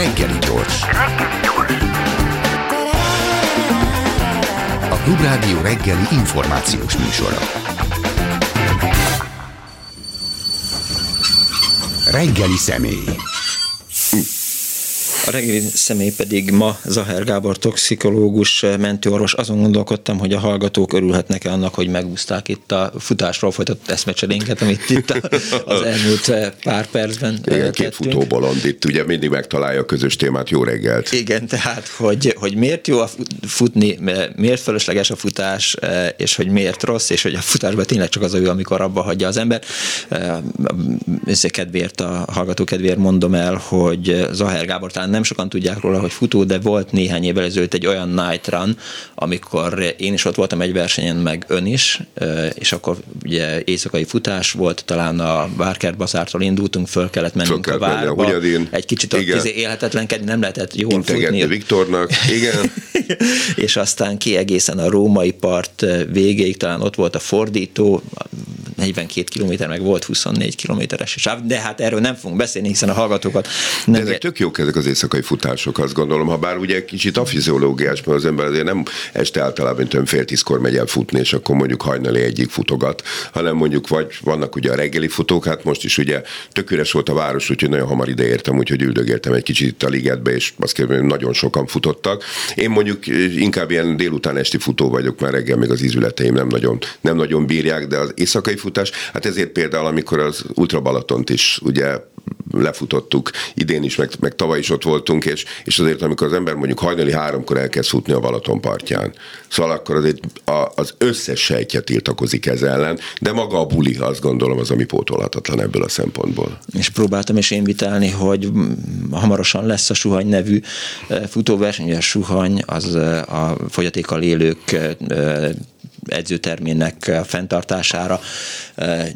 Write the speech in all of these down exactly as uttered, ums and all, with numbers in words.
Reggeli gyors. A Klubrádió reggeli információs műsora. Reggeli személy. A reggeli személy pedig ma Zacher Gábor toxikológus, mentőorvos. Azon gondolkodtam, hogy a hallgatók örülhetnek-e annak, hogy megúszták itt a futásról folytatott eszmecserénket, amit itt az elmúlt pár percben igen, két futó bolond itt, ugye mindig megtalálja a közös témát. Jó reggelt! Igen, tehát, hogy, hogy miért jó a futni, miért fölösleges a futás, és hogy miért rossz, és hogy a futásban tényleg csak az a jó, amikor abba hagyja az ember. Kedvéért, a hallgató kedvéért mondom el, hogy Zacher Gábor talán nem sokan tudják róla, hogy futó, de volt néhány évvel ezelőtt egy olyan night run, amikor én is ott voltam egy versenyen, meg ön is, és akkor ugye éjszakai futás volt, talán a Várkert Bazártól indultunk, föl kellett mennünk a várba, menni, egy kicsit ott izé élhetetlenkedni, nem lehetett jól Integetni futni. Viktornak, igen. És aztán ki egészen a római part végéig, talán ott volt a fordító, negyvenkét kilométer, meg volt huszonnégy kilométeres sáv, de hát erről nem fogunk beszélni, hiszen a hallgatókat... Nem de ezek ge- tök jók ezek az éjszakai futások, azt gondolom, ha bár ugye kicsit afiziológiás, mert az ember azért nem este általában, mint ön fél tízkor megy el futni, és akkor mondjuk hajnali egyig futogat, hanem mondjuk vagy vannak ugye a reggeli futók, hát most is ugye tök üres volt a város, úgyhogy nagyon hamar ideértem, úgyhogy üldögéltem egy kicsit itt a ligetbe, és azt kérdezem, nagyon sokan futottak. Én mondjuk inkább ilyen délután esti futó vagyok, mert reggel még az ízületeim nem nagyon, nem nagyon bírják, de az éjszakai futás, hát ezért például, amikor az Ultrabalatont is ugye lefutottuk idén is, meg, meg tavaly is ott voltunk, és, és azért, amikor az ember mondjuk hajnali háromkor elkezd futni a Balaton partján, szóval akkor azért a, az összes sejtje tiltakozik ez ellen, de maga a buli, azt gondolom, az, ami pótolhatatlan ebből a szempontból. És próbáltam is invitálni, hogy hamarosan lesz a Suhanj nevű futóverseny, a Suhanj az a fogyatékkal élők edzőtermének fenntartására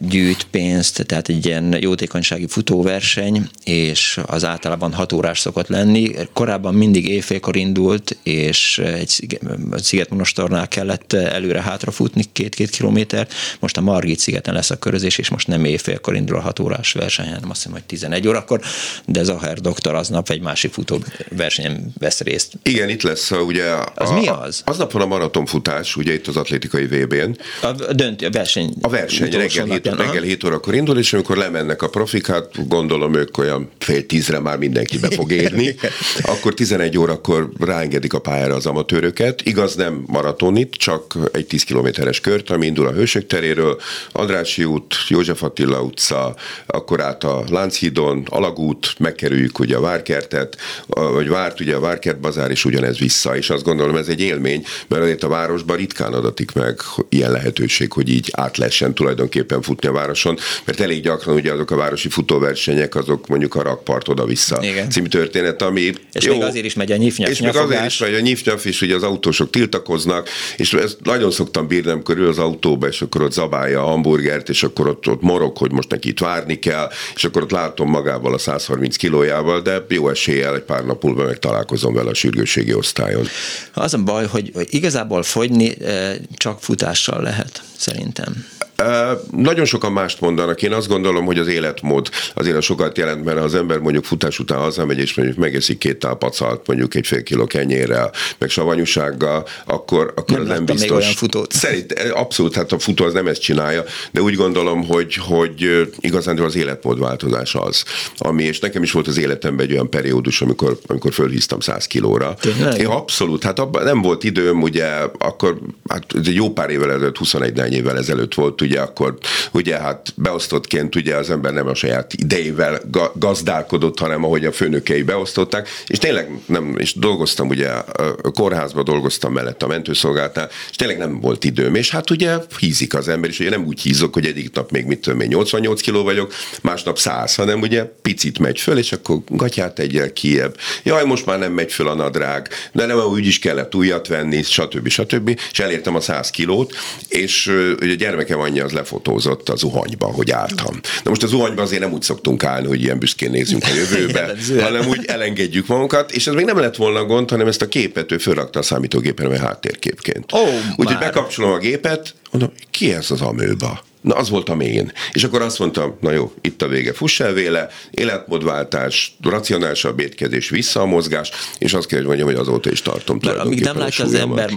gyűjt pénzt, tehát egy ilyen jótékonysági futóverseny, és az általában hat órás szokott lenni. Korábban mindig éjfélkor indult, és egy Szigetmonostornál kellett előre-hátra futni két-két kilométert. Most a Margit szigeten lesz a körözés, és most nem éjfélkor indul a hat órás verseny, hanem azt hiszem, hogy tizenegy órakor, de Zacher doktor aznap egy másik futóversenyen vesz részt. Igen, itt lesz ugye... Az a, mi az? Aznap van a maratonfutás, ugye itt az atlétikai vébén. A döntő, a verseny. A verseny reggel, hét, reggel hét órakor indul, és amikor lemennek a profik, hát gondolom ők olyan fél tízre már mindenki be fog érni, akkor tizenegy órakor ráengedik a pályára az amatőröket. Igaz, nem maratonit, csak egy tíz kilométeres kört, ami indul a Hősök teréről, Andrássy út, József Attila utca, akkor át a Lánchídon, Alagút, megkerüljük ugye a Várkertet, vagy Várt, ugye a Várkert Bazár, és ugyanez vissza, és azt gondolom ez egy élmény, mert azért a városban ritkán adatik meg ilyen lehetőség, hogy így át lehessen tulajdonképpen futni a városon, mert elég gyakran ugye azok a városi futóversenyek, azok mondjuk a rakpart oda-vissza című történet, ami és jó, még azért is megy a nyifnyaf. És nyafogás. Még azért is megy a nyifnyaf, és ugye az autósok tiltakoznak, és ezt nagyon szoktam bírnem körül az autóba, és akkor ott zabálja a hamburgert, és akkor ott, ott morog, hogy most neki itt várni kell, és akkor ott látom magával a száz harminc kilójával, de jó eséllyel egy pár nap múlva meg találkozom vele a sürgősségi osztályon. Az a baj, hogy, hogy igazából fogyni csak futással lehet, szerintem. Nagyon sokan mást mondanak. Én azt gondolom, hogy az életmód azért sokat jelent, mert az ember mondjuk futás után hazamegy, és mondjuk megeszik két tál pacalt, mondjuk egy fél kiló kenyérrel, meg savanyúsággal, akkor, akkor nem, nem biztos. Még olyan futót. Szerint, abszolút, hát a futó az nem ezt csinálja, de úgy gondolom, hogy, hogy igazán az életmód változás az, ami, és nekem is volt az életemben egy olyan periódus, amikor, amikor fölhíztam száz kilóra. Tényleg? Én abszolút, hát abban nem volt időm, ugye, akkor, hát jó pár évvel ezelőtt, huszonegy évvel ezelőtt volt, ugye akkor, ugye hát beosztottként ugye az ember nem a saját idejével gazdálkodott, hanem ahogy a főnökei beosztották, és tényleg nem, és dolgoztam ugye a kórházban, dolgoztam mellett a mentőszolgálatnál, és tényleg nem volt időm, és hát ugye hízik az ember, és ugye nem úgy hízok, hogy egyik nap még mit tudom én nyolcvannyolc kiló vagyok, másnap száz, hanem ugye picit megy föl, és akkor gatyát egyel kijebb, jaj, most már nem megy föl a nadrág, de nem, úgy is kellett újat venni, stb. stb. És elértem a száz kilót, és ugye a gyermekem az lefotózott a zuhanyban, hogy álltam. Na most a zuhanyban azért nem úgy szoktunk állni, hogy ilyen büszkén nézzünk a jövőbe, hanem úgy elengedjük magunkat, és ez még nem lett volna gond, hanem ezt a képet ő fölrakta a számítógépre, mert háttérképként. Oh, úgyhogy bekapcsolom a gépet, mondom, ki ez az amőba? Na, az voltam én. És akkor azt mondtam, na jó, itt a vége, fuss el véle, életmódváltás, racionálisabb étkezés, vissza a mozgás, és azt kell, hogy mondjam, hogy azóta is tartom. De amíg nem látja az ember,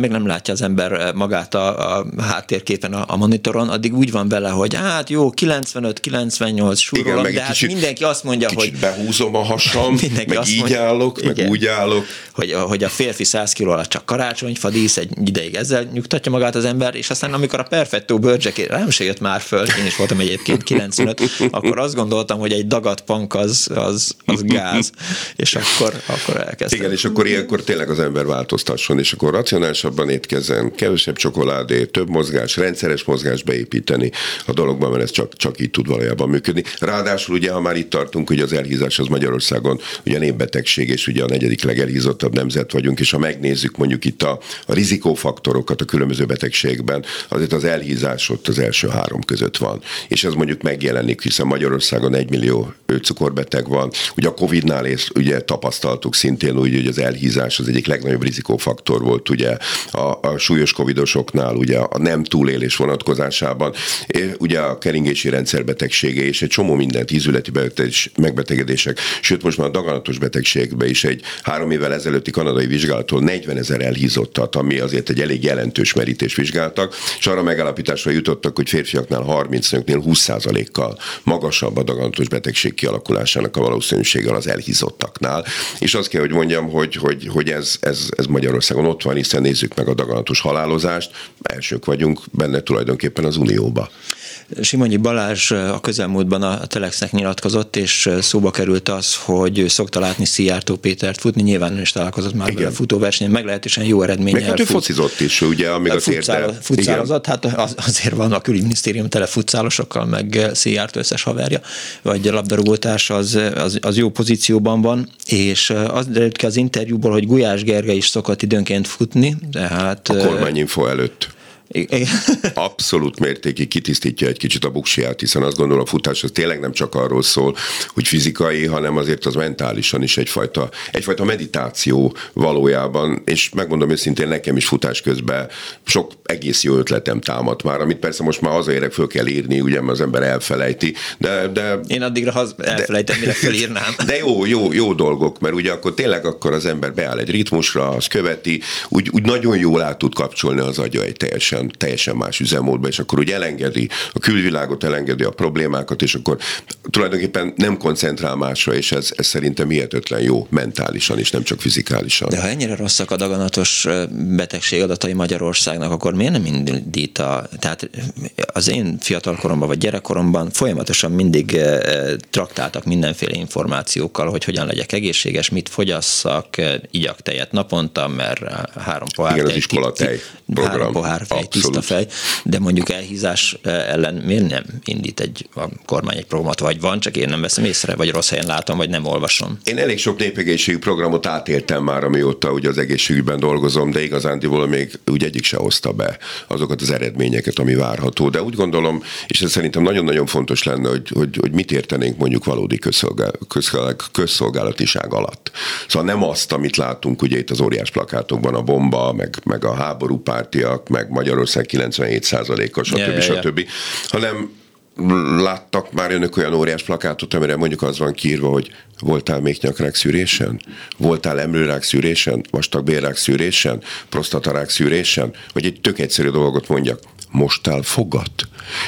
még nem látja az ember magát a, a háttérképen, a, a monitoron, addig úgy van vele, hogy hát jó, kilencvenöt kilencvennyolc súrolom, de hát kicsit, mindenki azt mondja, hogy... Kicsit behúzom a hasam, meg így mondja, állok, igen, meg úgy állok. Hogy, hogy a férfi száz kiló alatt csak karácsonyfa dísz, egy ideig ezzel nyugtatja magát az ember, és aztán amikor a perfettó bőrcsekére, nem se jött már föl, én is voltam egyébként kilencvenöt, akkor azt gondoltam, hogy egy dagadt pank az, az, az gáz, és akkor, akkor elkezdtem. Igen, és akkor ilyenkor tényleg az ember változtasson, és akkor racionálisabban étkezem, kevesebb csokoládé, több mozgás, rendszeres mozgás beépíteni a dologban, mert ez csak, csak így tud valójában működni. Ráadásul ugye, ha már itt tartunk, hogy az elhízás az Magyarországon ugye a népbetegség, és ugye a negyedik legelhízottabb nemzet vagyunk, és ha megnézzük mondjuk itt a, a rizikófaktorokat a különböző betegségben, azért az elhízás ott az első három között van. És ez mondjuk megjelenik, hiszen Magyarországon egymillió cukorbeteg van. Ugye a Covid-nál és ugye tapasztaltuk szintén úgy, hogy az elhízás az egyik legnagyobb rizikófaktor volt ugye a, a súlyos covidosoknál, ugye a nem túlélés vonatkozásában, és ugye a keringési rendszerbetegsége és egy csomó mindent, ízületi megbetegedések, sőt most már a daganatos betegségbe is egy három évvel ezelőtti kanadai vizsgálattól negyvenezer elhízottat, ami azért egy elég jelentős merítés vizsgáltak, és arra megállapításra jutottak, hogy férfiaknál harminc, nőknél húsz százalékkal magasabb a daganatos betegség kialakulásának a valószínűséggel az elhízottaknál. És azt kell, hogy mondjam, hogy, hogy, hogy ez, ez, ez Magyarországon ott van, hiszen nézzük meg a daganatos halálozást, elsők vagyunk benne tulajdonképpen az Unióba. Simonyi Balázs a közelmúltban a Telexnek nyilatkozott, és szóba került az, hogy szokta látni Szijjártó Pétert futni, nyilván ő is találkozott már vele futóversenyen, meglehetősen jó eredménnyel. Meg hát ő focizott is, ugye, amíg a térdel. Futszálozott, hát az, azért van a külügyminisztérium tele futszálosokkal, meg Szijjártó összes haverja, vagy a labdarúgótársa az, az, az jó pozícióban van, és az derült ki az interjúból, hogy Gulyás Gergely is szokott időnként futni, de hát... A kormányinfo előtt. Igen. Abszolút mértékig kitisztítja egy kicsit a buksiját, hiszen azt gondolom, a futás az tényleg nem csak arról szól, hogy fizikai, hanem azért az mentálisan is egyfajta, egyfajta meditáció valójában, és megmondom őszintén, nekem is futás közben sok egész jó ötletem támadt már, amit persze most már hazaérek föl kell írni, ugye, mert az ember elfelejti, de... de én addigra haz, elfelejtem, de, mire felírnám. De jó, jó, jó dolgok, mert ugye akkor tényleg akkor az ember beáll egy ritmusra, az követi, úgy, úgy nagyon jól át tud kapcsolni az agya egy teljesen teljesen más üzemmódba, és akkor úgy elengedi a külvilágot, elengedi a problémákat, és akkor tulajdonképpen nem koncentrál másra, és ez, ez szerintem hihetetlen jó mentálisan, és nem csak fizikálisan. De ha ennyire rosszak a daganatos betegség adatai Magyarországnak, akkor miért nem indít a... Tehát az én fiatalkoromban, vagy gyerekkoromban folyamatosan mindig traktáltak mindenféle információkkal, hogy hogyan legyek egészséges, mit fogyasszak, igyak tejet naponta, mert három pohár... Igen, az iskolatej program. Tiszta fej, de mondjuk elhízás ellen miért nem indít egy, a kormány egy programot, vagy van, csak én nem veszem észre, vagy rossz helyen látom, vagy nem olvasom. Én elég sok népegészségügyi programot átértem már, amióta ugye az egészségügyben dolgozom, de igazándiból még úgy egyik se hozta be azokat az eredményeket, ami várható. De úgy gondolom, és ez szerintem nagyon-nagyon fontos lenne, hogy, hogy, hogy mit értenénk mondjuk valódi közszolgál, közszolgál, közszolgálatiság alatt. Szóval nem azt, amit látunk ugye itt az óriás plakátokban, a bomba, meg, meg a háborúpártiak, meg Magyarország kilencvenhét százaléka, stb. Ja, ja, ja. stb. Hanem láttak már önök olyan óriás plakátot, amire mondjuk az van kiírva, hogy voltál méhnyakrák szűrésen? Voltál emlőrák szűrésen? Vastagbélrák szűrésen? Prosztatarák szűrésen? Vagy egy tök egyszerű dolgot mondjak. Mostál fogat.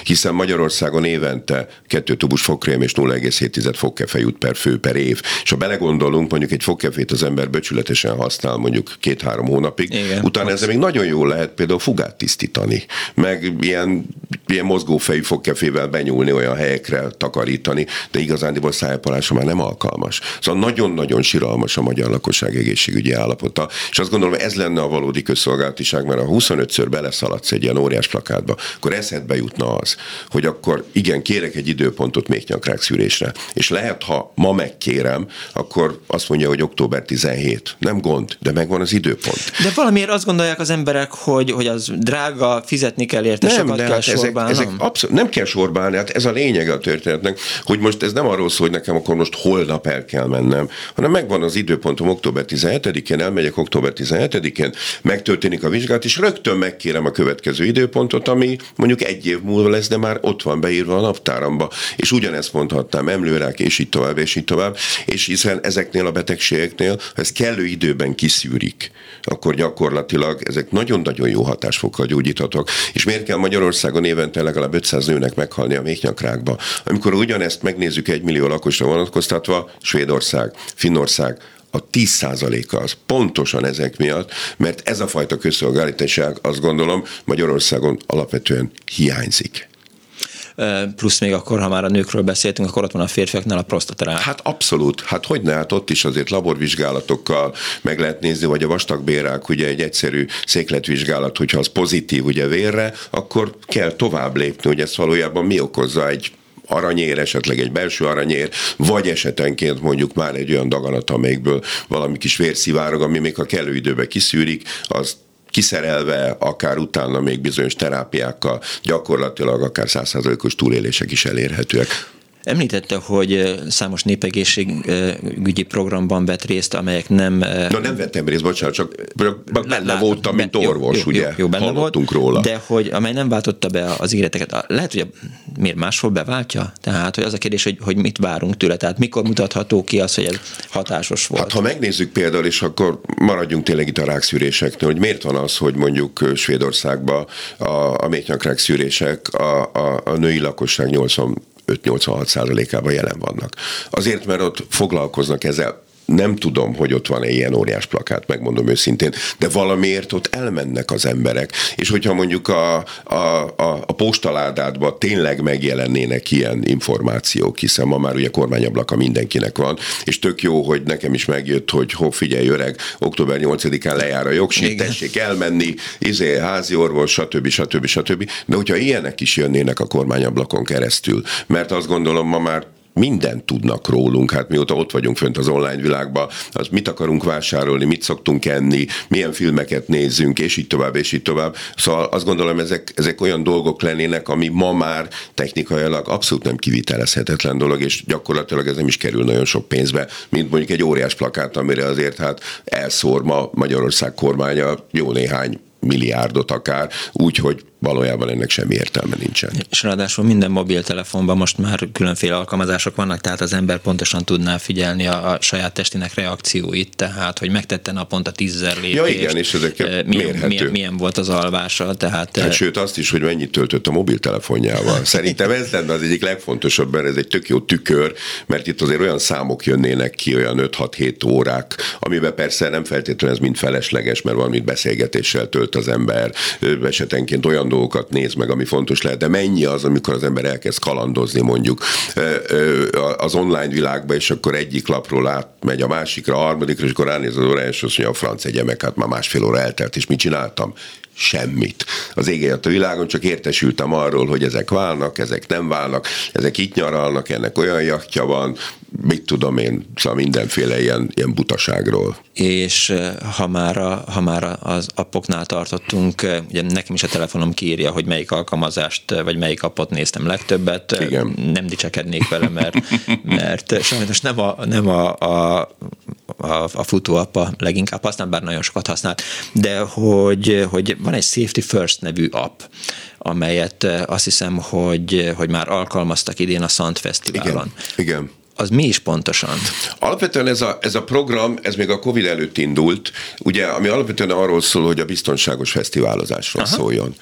Hiszen Magyarországon évente kettő tubus fogkrém és nulla egész hét fogkefe jut per fő per év. És ha belegondolunk, mondjuk egy fogkefét az ember becsületesen használ mondjuk két-három hónapig, igen, utána ezzel még nagyon jól lehet például fogát tisztítani, meg ilyen, ilyen mozgófejű fogkefével benyúlni olyan helyekre, takarítani, de igazándiból szájpalásra már nem alkalmas. Szóval nagyon-nagyon siralmas a magyar lakosság egészségügyi állapota, és azt gondolom, ez lenne a valódi közszolgálatiság, mert ha huszonötször beleszaladsz egy ilyen óriás plakátba, akkor eszedbe jutna az, hogy akkor igen, kérek egy időpontot méhnyakrák szűrésre, és lehet, ha ma megkérem, akkor azt mondja, hogy október tizenhetedike. Nem gond, de megvan az időpont. De valamiért azt gondolják az emberek, hogy, hogy az drága, fizetni kell érte, nem, sokat de kell hát sorbálnom. Ezek, ezek abszol- nem kell sorbálni, hát ez a lényege a történetnek, hogy most ez nem arról szól, hogy nekem akkor most holnap el kell mennem, hanem megvan az időpontom október tizenhetedikén, elmegyek október tizenhetedikén, megtörténik a vizsgát, és rögtön megkérem a következő időpontot, programot, ami mondjuk egy év múlva lesz, de már ott van beírva a naptáramba. És ugyanezt mondhatnám, emlőrák, és így tovább, és így tovább. És hiszen ezeknél a betegségeknél, ha ez kellő időben kiszűrik, akkor gyakorlatilag ezek nagyon-nagyon jó hatásfokkal gyógyíthatók. És miért kell Magyarországon évente legalább ötszáz nőnek meghalni a méhnyakrákba? Amikor ugyanezt megnézzük egy millió lakosra vonatkoztatva, Svédország, Finnország, a tíz százaléka az pontosan ezek miatt, mert ez a fajta közszolgáltatásság, azt gondolom, Magyarországon alapvetően hiányzik. Plusz még akkor, ha már a nőkről beszéltünk, akkor ott van a férfiaknál a prosztatarák. Hát abszolút, hát hogyne, hát ott is azért laborvizsgálatokkal meg lehet nézni, vagy a vastagbélrák, ugye egy egyszerű székletvizsgálat, hogyha az pozitív ugye vérre, akkor kell tovább lépni, hogy ez valójában mi okozza, egy aranyér, esetleg egy belső aranyér, vagy esetenként mondjuk már egy olyan daganat, amelyikből valami kis vérszivárog, ami még a kellő időben kiszűrik, az kiszerelve, akár utána még bizonyos terápiákkal, gyakorlatilag akár száz százalékos túlélések is elérhetőek. Említette, hogy számos népegészségügyi programban vett részt, amelyek nem... Na nem vettem részt, bocsánat, csak benne voltam, mint orvos, jó, jó, ugye? Jó, jó, benne hallottunk volt, róla. De hogy amely nem váltotta be az ígéreteket, lehet, hogy miért máshol beváltja? Tehát, hogy az a kérdés, hogy, hogy mit várunk tőle, tehát mikor mutatható ki az, hogy ez hatásos volt? Hát, ha megnézzük például, és akkor maradjunk tényleg itt a rákszűréseknél, hogy miért van az, hogy mondjuk Svédországban a, a méhnyakrák szűrések a, a, a női lakosság nyolcvanöt-nyolcvanhat százalékában jelen vannak. Azért, mert ott foglalkoznak ezzel. Nem tudom, hogy ott van-e ilyen óriás plakát, megmondom őszintén, de valamiért ott elmennek az emberek, és hogyha mondjuk a, a, a, a postaládádban tényleg megjelennének ilyen információk, hiszen ma már ugye kormányablaka mindenkinek van, és tök jó, hogy nekem is megjött, hogy ho, figyelj öreg, október nyolcadikán lejár a jogsíj, tessék elmenni, izé, házi orvos, stb. stb. stb. De hogyha ilyenek is jönnének a kormányablakon keresztül, mert azt gondolom ma már mindent tudnak rólunk, hát mióta ott vagyunk fönt az online világban, az mit akarunk vásárolni, mit szoktunk enni, milyen filmeket nézzünk, és így tovább, és így tovább. Szóval azt gondolom, ezek, ezek olyan dolgok lennének, ami ma már technikailag abszolút nem kivitelezhetetlen dolog, és gyakorlatilag ez nem is kerül nagyon sok pénzbe, mint mondjuk egy óriás plakát, amire azért hát elszór ma Magyarország kormánya jó néhány milliárdot akár, úgyhogy valójában ennek semmi értelme nincsen. És ráadásul minden mobiltelefonban most már különféle alkalmazások vannak, tehát az ember pontosan tudná figyelni a, a saját testének reakcióit, tehát hogy megtette naponta tízzer lépést. Ja igen, és ezekkel mérhető. Milyen, milyen volt az alvása, tehát... Hát, sőt, azt is, hogy mennyit töltött a mobiltelefonjával. Szerintem ez lenne az egyik legfontosabb, mert ez egy tök jó tükör, mert itt azért olyan számok jönnének ki, olyan öt-hat-hét órák, amiben persze nem feltétlenül ez mind felesleges, mert valamit beszélgetéssel tölt az ember, esetenként olyan dolgokat néz meg, ami fontos lehet, de mennyi az, amikor az ember elkezd kalandozni mondjuk az online világba, és akkor egyik lapról átmegy a másikra, a harmadikra, és akkor ránéz az órára, és azt mondja, a franc egyemek, hát már másfél óra eltelt, és mit csináltam? Semmit. Az égélet a világon, csak értesültem arról, hogy ezek válnak, ezek nem válnak, ezek itt nyaralnak, ennek olyan jachtja van, mit tudom én, szóval mindenféle ilyen, ilyen butaságról. És ha már, a, ha már az appoknál tartottunk, ugye nekem is a telefonom kiírja, hogy melyik alkalmazást, vagy melyik appot néztem legtöbbet. Igen. Nem dicsekednék vele, mert, mert sajnos nem a, nem a, a, a, a futó app a leginkább használt, bár nagyon sokat használt, de hogy, hogy van egy Safety First nevű app, amelyet azt hiszem, hogy, hogy már alkalmaztak idén a Strand Fesztiválon. Igen, igen. Az mi is pontosan? Alapvetően ez a, ez a program, ez még a Covid előtt indult, ugye, ami alapvetően arról szól, hogy a biztonságos fesztiválozásról Aha. szóljon.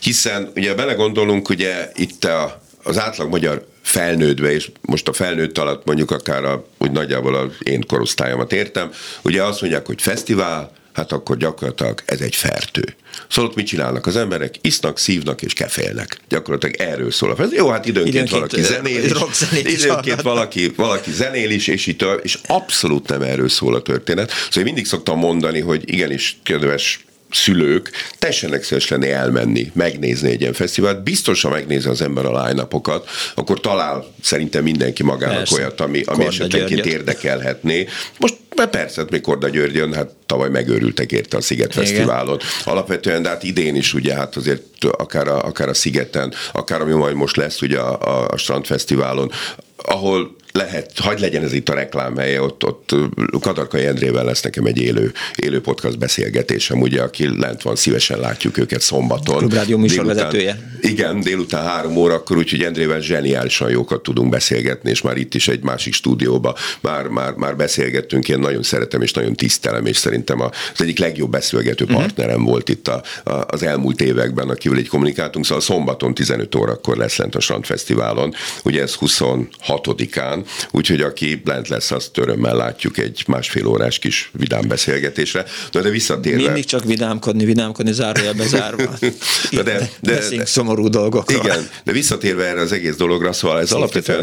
Hiszen ugye belegondolunk, ugye itt a, az átlag magyar felnődve, és most a felnőtt alatt mondjuk akár a, úgy nagyjából az én korosztályomat értem, ugye azt mondják, hogy fesztivál, hát akkor gyakorlatilag ez egy fertő. Szóval mit csinálnak az emberek? Isznak, szívnak és kefélnek. Gyakorlatilag erről szól a fesztivál. Jó, hát időnként, időnként valaki zenél is, is időnként valaki, valaki zenél is, és így tovább, és abszolút nem erről szól a történet. Szóval én mindig szoktam mondani, hogy igenis kedves szülők, tessenek szíves lenni elmenni, megnézni egy ilyen fesztivált. Biztos, ha megnézi az ember a line-upokat, akkor talál szerintem mindenki magának Persze. olyat, ami, ami esetenként érdekelhetné. Most Mert persze, még Korda Györgyön, hát tavaly megőrültek érte a Sziget Fesztiválon. Alapvetően, de hát idén is ugye, hát azért akár a, akár a Szigeten, akár ami majd most lesz ugye a, a Strand Fesztiválon, ahol lehet, hagyd legyen ez itt a reklámhelye, ott, ott Kadarkai Endrével lesz nekem egy élő, élő podcast beszélgetésem, ugye, aki lent van, szívesen látjuk őket szombaton. Klubrádió műsorvezetője. Igen, délután három órakor, úgyhogy Endrével zseniálisan jókat tudunk beszélgetni, és már itt is egy másik stúdióba már, már, már beszélgettünk, én nagyon szeretem és nagyon tisztelem, és szerintem az egyik legjobb beszélgető partnerem uh-huh. volt itt a, a, az elmúlt években, akivel így kommunikáltunk, szóval szombaton tizenöt órakor lesz lent a Strand Fesztiválon, ugye ez huszonhatodikán, úgyhogy aki lent lesz, azt örömmel látjuk egy másfél órás kis vidám beszélgetésre. Na de visszatérve... Mindig csak vidámkodni, vidámkodni, zárójelbe zárva. de, de, de, de szomorú dolgokról. Igen, de visszatérve erre az egész dologra, szóval ez alapvetően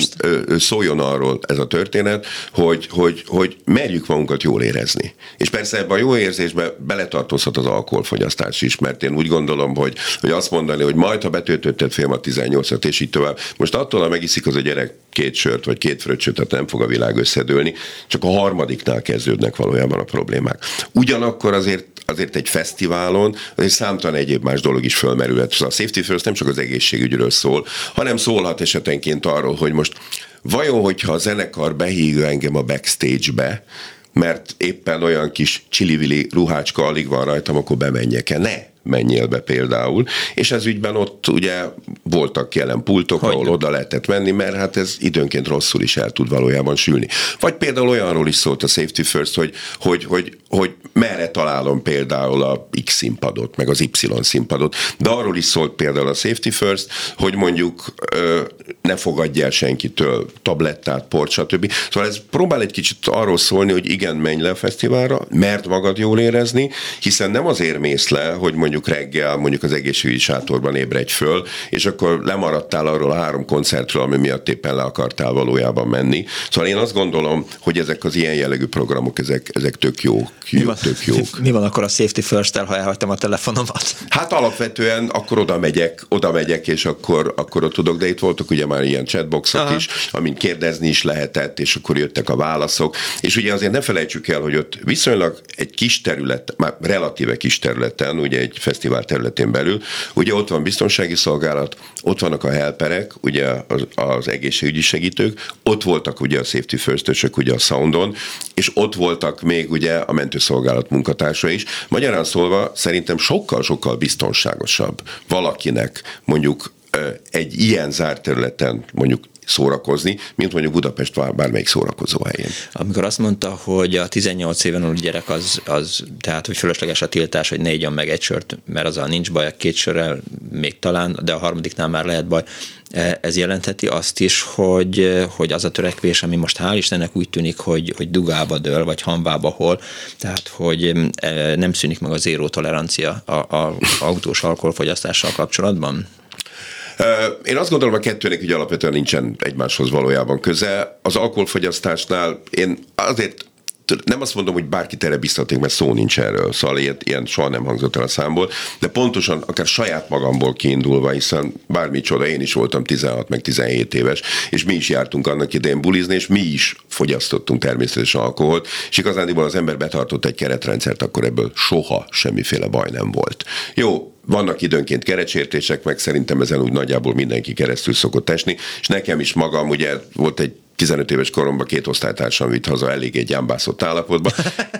szóljon arról ez a történet, hogy, hogy, hogy merjük magunkat jól érezni. És persze ebben a jó érzésben beletartozhat az alkoholfogyasztás is, mert én úgy gondolom, hogy, hogy azt mondani, hogy majd ha betöltötted fél a tizennyolcat és így tovább. Most attól, ha megiszik az a gyerek két sört vagy két fröccsöt, tehát nem fog a világ összedőlni, csak a harmadiknál kezdődnek valójában a problémák. Ugyanakkor azért azért egy fesztiválon, azért számtalan egyéb más dolog is fölmerülhet. A Safety First nem csak az egészségügyről szól, hanem szólhat esetenként arról, hogy most vajon, hogyha a zenekar behívja engem a backstage-be, mert éppen olyan kis csili-vili ruhácska alig van rajtam, akkor bemenjek-e? Ne! Menjél be például, és ez ügyben ott ugye voltak jelen pultok, Hogyne. ahol oda lehetett menni, mert hát ez időnként rosszul is el tud valójában sülni. Vagy például olyanról is szólt a Safety First, hogy, hogy, hogy, hogy merre találom például a X színpadot, meg az Y színpadot, de arról is szólt például a Safety First, hogy mondjuk ö, ne fogadj el senkitől tablettát, port, stb. Szóval ez próbál egy kicsit arról szólni, hogy igen, menj le a fesztiválra, mert magad jól érezni, hiszen nem azért mész le, hogy mondjuk mondjuk reggel, mondjuk az egészségügyi sátorban ébredj föl, és akkor lemaradtál arról a három koncertről, ami miatt éppen le akartál valójában menni. Szóval én azt gondolom, hogy ezek az ilyen jellegű programok, ezek, ezek tök jók. Mi van, tök jók. Mi van akkor a Safety First-tel, ha elhagytam a telefonomat? Hát alapvetően akkor oda megyek, oda megyek, és akkor, akkor ott tudok, de itt voltak ugye már ilyen chatboxok Aha. is, amin kérdezni is lehetett, és akkor jöttek a válaszok. És ugye azért ne felejtsük el, hogy ott viszonylag egy kis terület, már relatíve kis területen, ugye egy fesztivál területén belül. Ugye ott van biztonsági szolgálat, ott vannak a helperek, ugye az, az egészségügyi segítők, ott voltak ugye a Safety First-ösök, ugye a soundon, és ott voltak még ugye a mentőszolgálat munkatársa is. Magyarán szólva szerintem sokkal-sokkal biztonságosabb valakinek mondjuk egy ilyen zárt területen mondjuk szórakozni, mint mondjuk Budapest bármelyik szórakozó helyén. Amikor azt mondta, hogy a tizennyolc éven aluli gyerek az, az, tehát hogy fölösleges a tiltás, hogy ne igyon meg egy sört, mert azzal nincs baj, a két sörrel még talán, de a harmadiknál már lehet baj. Ez jelentheti azt is, hogy, hogy az a törekvés, ami most hál' Istennek úgy tűnik, hogy, hogy dugába dől, vagy hamvába hol, tehát hogy nem szűnik meg a zéró tolerancia a, a autós alkoholfogyasztással kapcsolatban? Én azt gondolom, a kettőnek hogy alapvetően nincsen egymáshoz valójában köze. Az alkoholfogyasztásnál én azért nem azt mondom, hogy bárkit erre biztatnék, mert szó nincs erről, szóval ilyet, ilyen soha nem hangzott el a számból, de pontosan akár saját magamból kiindulva, hiszen bármicsoda, én is voltam tizenhat meg tizenhét éves, és mi is jártunk annak idején bulizni, és mi is fogyasztottunk természetesen alkoholt, és igazándiból az ember betartott egy keretrendszert, akkor ebből soha semmiféle baj nem volt. Jó, vannak időnként kerecsértések, meg szerintem ezen úgy nagyjából mindenki keresztül szokott esni, és nekem is magam, ugye volt egy tizenöt éves koromban két osztálytársam vitt haza eléggé gyámbászott állapotban,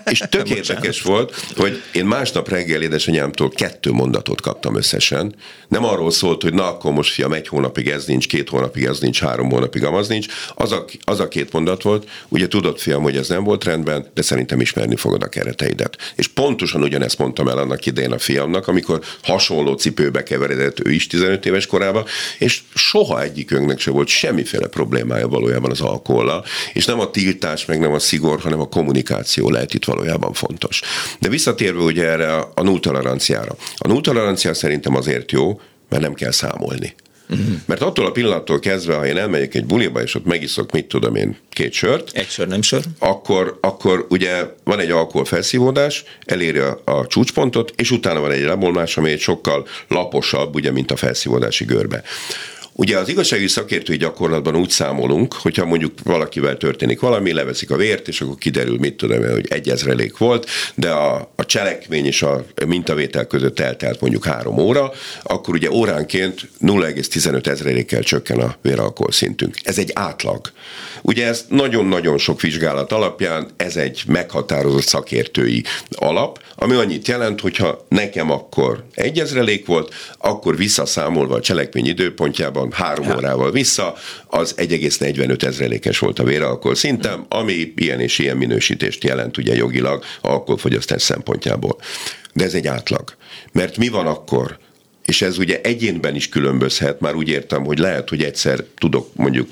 és tök érdekes volt, hogy én másnap reggel édesanyámtól kettő mondatot kaptam összesen. Nem arról szólt, hogy na akkor most fiam, egy hónapig ez nincs, két hónapig ez nincs, három hónapig amaz nincs. Az a, az a két mondat volt, ugye tudod fiam, hogy ez nem volt rendben, de szerintem ismerni fogod a kereteidet. És pontosan ugyanezt mondtam el annak idején a fiamnak, amikor hasonló cipőbe keveredett ő is tizenöt éves korában, és soha egyikünknek se volt semmiféle problémája valójában az alkohollal, és nem a tiltás, meg nem a szigor, hanem a kommunikáció lehet itt valójában fontos. De visszatérve ugye erre a nulltoleranciára. A nulltolerancia szerintem azért jó, mert nem kell számolni. Mm-hmm. Mert attól a pillanattól kezdve, ha én elmegyek egy buliba, és ott megiszok, mit tudom én, két sört. Egy sör, nem sör. Akkor, akkor ugye van egy alkohol felszívódás, eléri a, a csúcspontot, és utána van egy lebomlás, ami egy sokkal laposabb, ugye, mint a felszívódási görbe. Ugye az igazságügyi szakértői gyakorlatban úgy számolunk, hogyha mondjuk valakivel történik valami, leveszik a vért, és akkor kiderül, mit tudom én, hogy egy ezrelék volt, de a, a cselekmény és a mintavétel között eltelt mondjuk három óra, akkor ugye óránként nulla egész tizenöt ezrelékkel csökken a véralkohol szintünk. Ez egy átlag. Ugye ez nagyon-nagyon sok vizsgálat alapján, ez egy meghatározott szakértői alap, ami annyit jelent, hogyha nekem akkor egy ezrelék volt, akkor visszaszámolva a cselekmény időpontjában három hát. órával vissza, az egy egész negyvenöt ezrelékes volt a véralkohol szintem, ami ilyen és ilyen minősítést jelent ugye jogilag alkoholfogyasztás szempontjából. De ez egy átlag. Mert mi van akkor? És ez ugye egyénben is különbözhet, már úgy értem, hogy lehet, hogy egyszer tudok mondjuk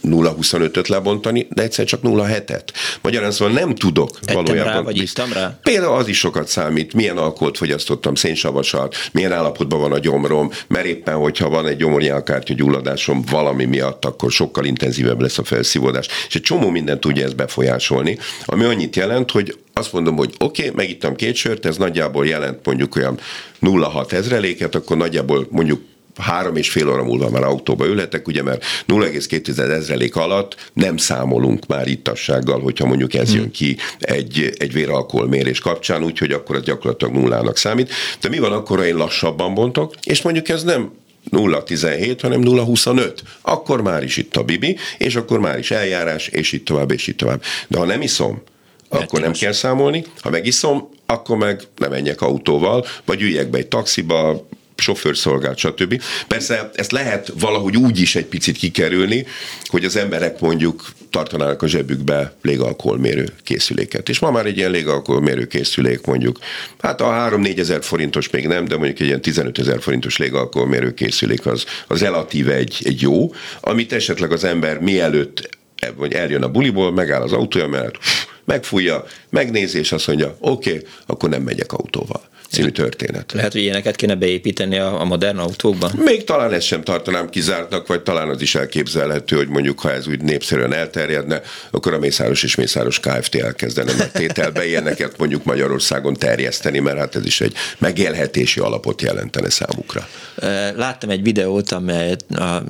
nulla egész huszonötöt lebontani, de egyszer csak nulla egész hetet. Magyarán szóval nem tudok ettem valójában. Rá, vagy ittam rá? Például az is sokat számít, milyen alkoholt fogyasztottam, szénsavasat, milyen állapotban van a gyomrom, mert éppen, hogyha van egy gyomornyálkártya gyulladásom valami miatt, akkor sokkal intenzívebb lesz a felszívódás. És egy csomó mindent tudja ezt befolyásolni, ami annyit jelent, hogy azt mondom, hogy oké, okay, megittam két sört, ez nagyjából jelent mondjuk olyan nulla egész hat ezreléket, akkor nagyjából mondjuk három és fél óra múlva már autóba ülhetek, ugye, mert nulla egész két ezrelék alatt nem számolunk már ittassággal, hogyha mondjuk ez hmm. jön ki egy, egy véralkoholmérés kapcsán, úgyhogy akkor az gyakorlatilag nullának számít. De mi van akkor, ha én lassabban bontok, és mondjuk ez nem nulla egész tizenhét, hanem nulla egész huszonöt. Akkor már is itt a bibi, és akkor már is eljárás, és így tovább, és így tovább. De ha nem iszom, akkor nem kell számolni. Ha megiszom, akkor meg nem menjek autóval, vagy üljek be egy taxiba, sofőrszolgált, stb. Persze ezt lehet valahogy úgy is egy picit kikerülni, hogy az emberek mondjuk tartanának a zsebükbe légalkoholmérő készüléket. És ma már egy ilyen légalkoholmérő készülék mondjuk, hát a három-négy ezer forintos még nem, de mondjuk egy ilyen tizenöt ezer forintos légalkoholmérő készülék az, az relatív egy, egy jó, amit esetleg az ember mielőtt eljön a buliból, megáll az autója mellett, megfújja, megnézi, és azt mondja, oké, okay, akkor nem megyek autóval. Című történet. Lehet, hogy ilyeneket kéne beépíteni a, a modern autókban? Még talán ezt sem tartanám kizártnak, vagy talán az is elképzelhető, hogy mondjuk, ha ez úgy népszerűen elterjedne, akkor a Mészáros és Mészáros Kft. Elkezdene meg tételbe ilyeneket mondjuk Magyarországon terjeszteni, mert hát ez is egy megélhetési alapot jelentene számukra. Láttam egy videót, amely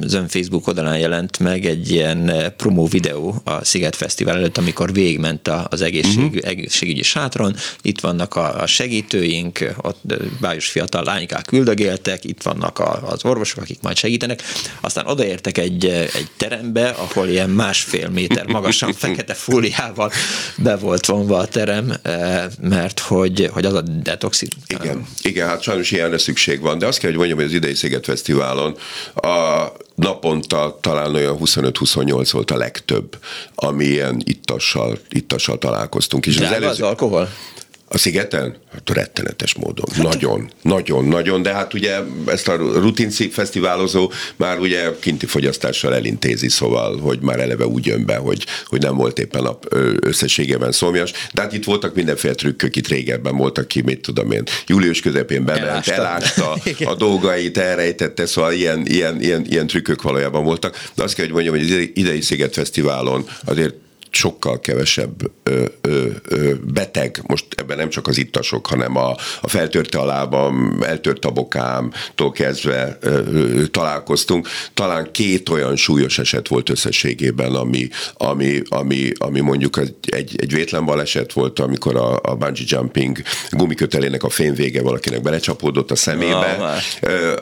az ön Facebook oldalán jelent meg, egy ilyen promó videó a Sziget Fesztivál előtt, amikor végment az egészség, uh-huh. egészségügyi sátron. Itt vannak a, a segítőink, ott bájos fiatal lánykák üldögéltek, itt vannak az orvosok, akik majd segítenek, aztán odaértek egy, egy terembe, ahol ilyen másfél méter magasan fekete fóliával be volt vonva a terem, mert hogy, hogy az a detoxid. Igen, igen, hát sajnos ilyenre szükség van, de azt kell, hogy mondjam, hogy az idei Sziget Fesztiválon a naponta talán olyan huszonöt-huszonnyolc volt a legtöbb, amilyen ittassal, ittassal találkoztunk. És az, előző... az alkohol? A Szigeten? Hát rettenetes módon. Nagyon, nagyon, nagyon, de hát ugye ezt a rutin fesztiválozó már ugye kinti fogyasztással elintézi, szóval, hogy már eleve úgy jön be, hogy, hogy nem volt éppen a összességében szomjas. De hát itt voltak mindenféle trükkök, itt régebben voltak ki, mit tudom én, július közepén bement, elásta a dolgait, elrejtette, szóval ilyen, ilyen, ilyen, ilyen trükkök valójában voltak. De azt kell, hogy mondjam, hogy az idei Sziget Fesztiválon azért sokkal kevesebb ö, ö, ö, beteg, most ebben nem csak az ittasok, hanem a, a feltörte a lábam, eltört a bokámtól kezdve ö, ö, találkoztunk. Talán két olyan súlyos eset volt összességében, ami, ami, ami, ami mondjuk egy, egy vétlen baleset volt, amikor a, a bungee jumping gumikötelének a fényvége valakinek belecsapódott a szemébe.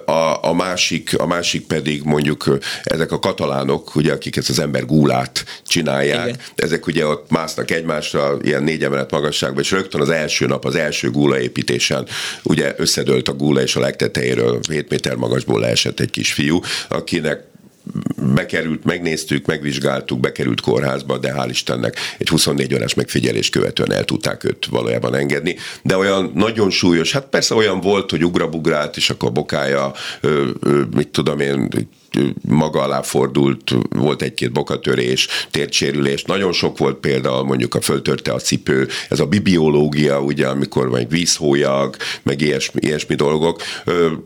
A, a, másik, a másik pedig mondjuk ezek a katalánok, ugye, akik ezt az ember gúlát csinálják. Igen. Ezek ugye ott másznak egymásra ilyen négy emelet magasságban, és rögtön az első nap, az első gúlaépítésen ugye összedőlt a gúla, és a legtetejéről hét méter magasból leesett egy kisfiú, akinek bekerült, megnéztük, megvizsgáltuk, bekerült kórházba, de hál' Istennek egy huszonnégy órás megfigyelés követően el tudták őt valójában engedni. De olyan nagyon súlyos, hát persze olyan volt, hogy ugrabugrált, és akkor bokája, mit tudom én, maga alá fordult, volt egy-két bokatörés, térsérülés, nagyon sok volt például, mondjuk a föltörte a cipő, ez a bibiológia, ugye, amikor vagy vízhólyag, meg ilyesmi, ilyesmi dolgok.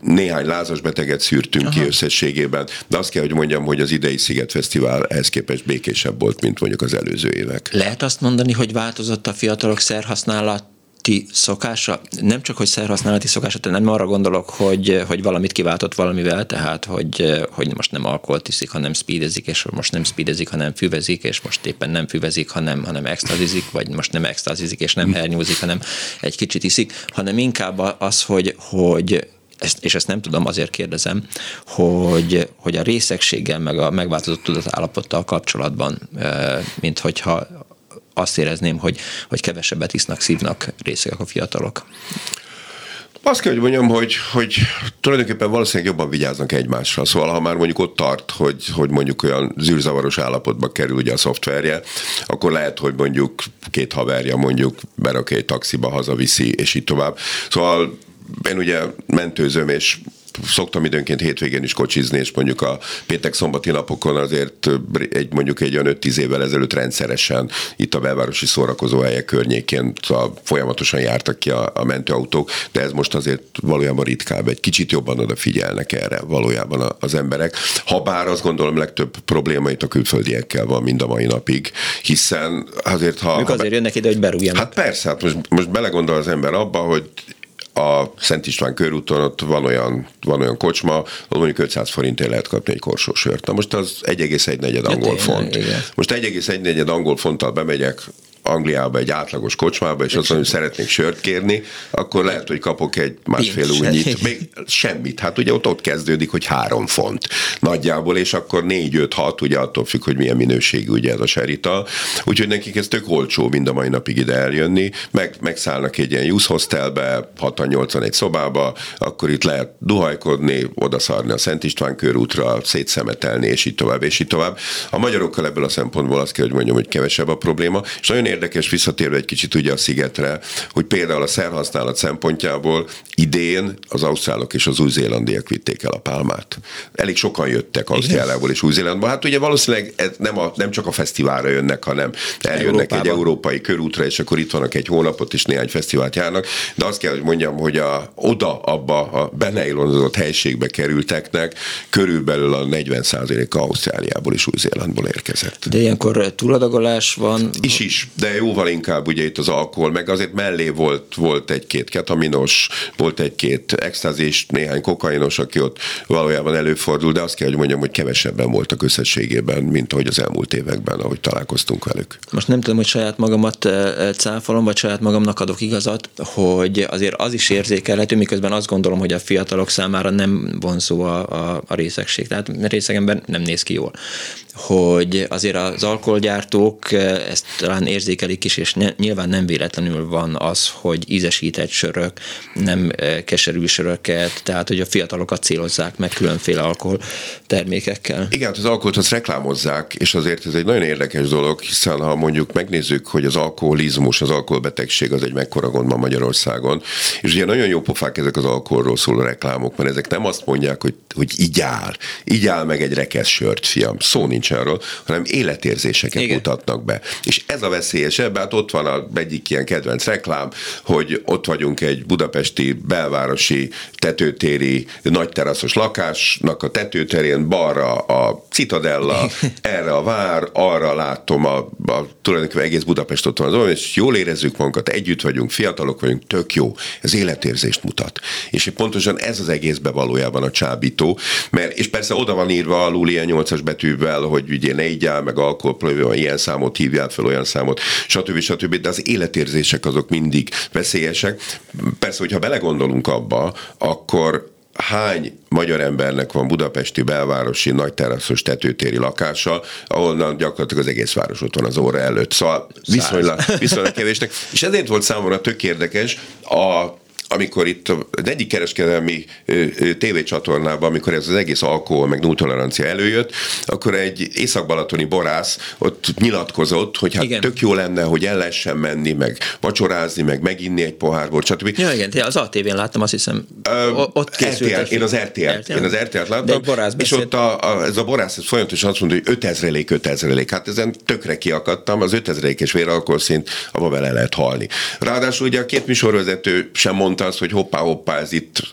Néhány lázas beteget szűrtünk Aha. ki összességében, de azt kell, hogy mondjam, hogy az idei Sziget Fesztivál ehhez képest békésebb volt, mint mondjuk az előző évek. Lehet azt mondani, hogy változott a fiatalok szerhasználat ti szokása, nem csak, hogy szerhasználati szokása, tehát nem arra gondolok, hogy, hogy valamit kiváltott valamivel, tehát, hogy, hogy most nem alkoholt iszik, hanem speedezik, és most nem speedezik, hanem füvezik, és most éppen nem füvezik, hanem, hanem extazizik, vagy most nem extazizik, és nem hernyúzik, hanem egy kicsit iszik, hanem inkább az, hogy, hogy Ezt, és ezt nem tudom, azért kérdezem, hogy, hogy a részegséggel meg a megváltozott tudatállapottal kapcsolatban, mint hogyha azt érezném, hogy, hogy kevesebbet isznak, szívnak részegek a fiatalok. Azt kell, hogy mondjam, hogy, hogy tulajdonképpen valószínűleg jobban vigyáznak egymásra. Szóval, ha már mondjuk ott tart, hogy, hogy mondjuk olyan zűrzavaros állapotba kerül ugye a szoftverje, akkor lehet, hogy mondjuk két haverja mondjuk berak egy taxiba, hazaviszi, és így tovább. Szóval én ugye mentőzöm, és szoktam időnként hétvégén is kocsizni, és mondjuk a péntek-szombati napokon azért egy, mondjuk egy olyan öt-tíz évvel ezelőtt rendszeresen itt a belvárosi szórakozóhelyek környékén folyamatosan jártak ki a, a mentőautók, de ez most azért valójában ritkább, egy kicsit jobban odafigyelnek erre valójában az emberek. Habár azt gondolom legtöbb probléma itt a külföldiekkel van mind a mai napig, hiszen azért ha... Ők azért ha be... jönnek ide, hogy berújjanak. Hát persze, hát most, most belegondol az ember abba, hogy a Szent István körúton ott van olyan, van olyan kocsma, mondjuk ötszáz forintért lehet kapni egy korsósört. Na most az egy egész egy negyed angol font. Igen. Most egy egész egy negyed angol fonttal bemegyek Angliába egy átlagos kocsmába, és azt mondom, hogy szeretnék sört kérni, akkor lehet, hogy kapok egy másfél újnyit. Még semmit. Hát ugye ott, ott kezdődik, hogy három font nagyjából, és akkor négy, öt, hat, ugye attól függ, hogy milyen minőségű ugye ez a serital. Úgyhogy nekik ez tök olcsó mind a mai napig ide eljönni, meg, megszállnak egy ilyen youth hostelbe, hatvan-nyolcvan egy szobába, akkor itt lehet duhajkodni, odaszarni a Szent István körútra, szétszemetelni, és így tovább, és így tovább. A magyarokkal ebből a szempontból azt kell, hogy mondjam, hogy kevesebb a probléma, és nagyon érdekes visszatérve egy kicsit ugye a Szigetre, hogy például a szerhasználat szempontjából idén az ausztrálok és az új-zélandiak vitték el a pálmát. Elég sokan jöttek Ausztráliából és Új-Zélandból. Hát ugye valószínűleg nem, a, nem csak a fesztiválra jönnek, hanem eljönnek Európában. Egy európai körútra, és akkor itt vannak egy hónapot, és néhány fesztivált járnak. De azt kell, hogy mondjam, hogy a, oda, abba a beneilonozott helységbe kerülteknek körülbelül a negyven százaléka Ausztráliából és Új-Zélandból érkezett. De ilyenkor túladagolás van? Is is, de jóval inkább ugye itt az alkohol, meg azért mellé volt, volt egy-két ketaminos, volt egy-két extázis, néhány kokainos, aki ott valójában előfordul, de azt kell, hogy mondjam, hogy kevesebben voltak összességében, mint ahogy az elmúlt években, ahogy találkoztunk velük. Most nem tudom, hogy saját magamat cáfolom, vagy saját magamnak adok igazat, hogy azért az is érzékelhető, miközben azt gondolom, hogy a fiatalok számára nem vonzó a, a, a részegség. Tehát részegember nem néz ki jól. Hogy azért az alkoholgyártók ezt talán érzékelik is, és ne, nyilván nem véletlenül van az, hogy ízesített sörök, nem keserű söröket, tehát hogy a fiatalokat célozzák meg különféle alkohol termékekkel. Igen, az alkoholt azt reklámozzák, és azért ez egy nagyon érdekes dolog, hiszen ha mondjuk megnézzük, hogy az alkoholizmus, az alkoholbetegség az egy mekkora gond van Magyarországon, és ugye nagyon jó pofák ezek az alkoholról szóló reklámok, mert ezek nem azt mondják, hogy, hogy igyál, igyál meg egy rekesz sört, fiam, szó nincs arról, hanem életérzéseket igen. mutatnak be. És ez a veszélyesebb, hát ott van a, egyik ilyen kedvenc reklám, hogy ott vagyunk egy budapesti belvárosi tetőtéri nagy teraszos lakásnak a tetőterén, balra a Citadella, erre a vár, arra látom a, a tulajdonképpen egész Budapest ott van azon, és jól érezzük magunkat, együtt vagyunk, fiatalok vagyunk, tök jó. Ez életérzést mutat. És pontosan ez az egészben valójában a csábító, mert, és persze oda van írva alul ilyen nyolcas betűvel, hogy ugye ne igyál, meg alkoholprobléma, ilyen számot hívjál fel, olyan számot, stb. Stb. De az életérzések azok mindig veszélyesek. Persze, hogyha belegondolunk abba, akkor hány magyar embernek van budapesti belvárosi nagy teraszos tetőtéri lakása, ahonnan gyakorlatilag az egész város ott van az óra előtt. Szóval viszonylag, viszonylag kevésnek. És ezért volt számomra tök érdekes a amikor itt az egyik kereskedelmi tévécsatornában, amikor ez az egész alkohol, meg nulltolerancia előjött, akkor egy északbalatoni borász ott nyilatkozott, hogy hát igen. tök jó lenne, hogy el lehessen menni, meg vacsorázni, meg meginni egy pohár bort, stb. Ja, igen, az á té vén láttam, azt hiszem, Ö, ott készült. er té el, én az er té el-t, én az er té el-t láttam, és ott a, a, ez a borász ez folyamatosan azt mondta, hogy ötezrelék, ötezrelék. Hát ezen tökre kiakadtam, az ötezrelék és véralkoholszint, abban bele lehet halni. Ráadásul ugye a két műsorvezető sem mond pont az, hogy hoppá-hoppá, ez itt,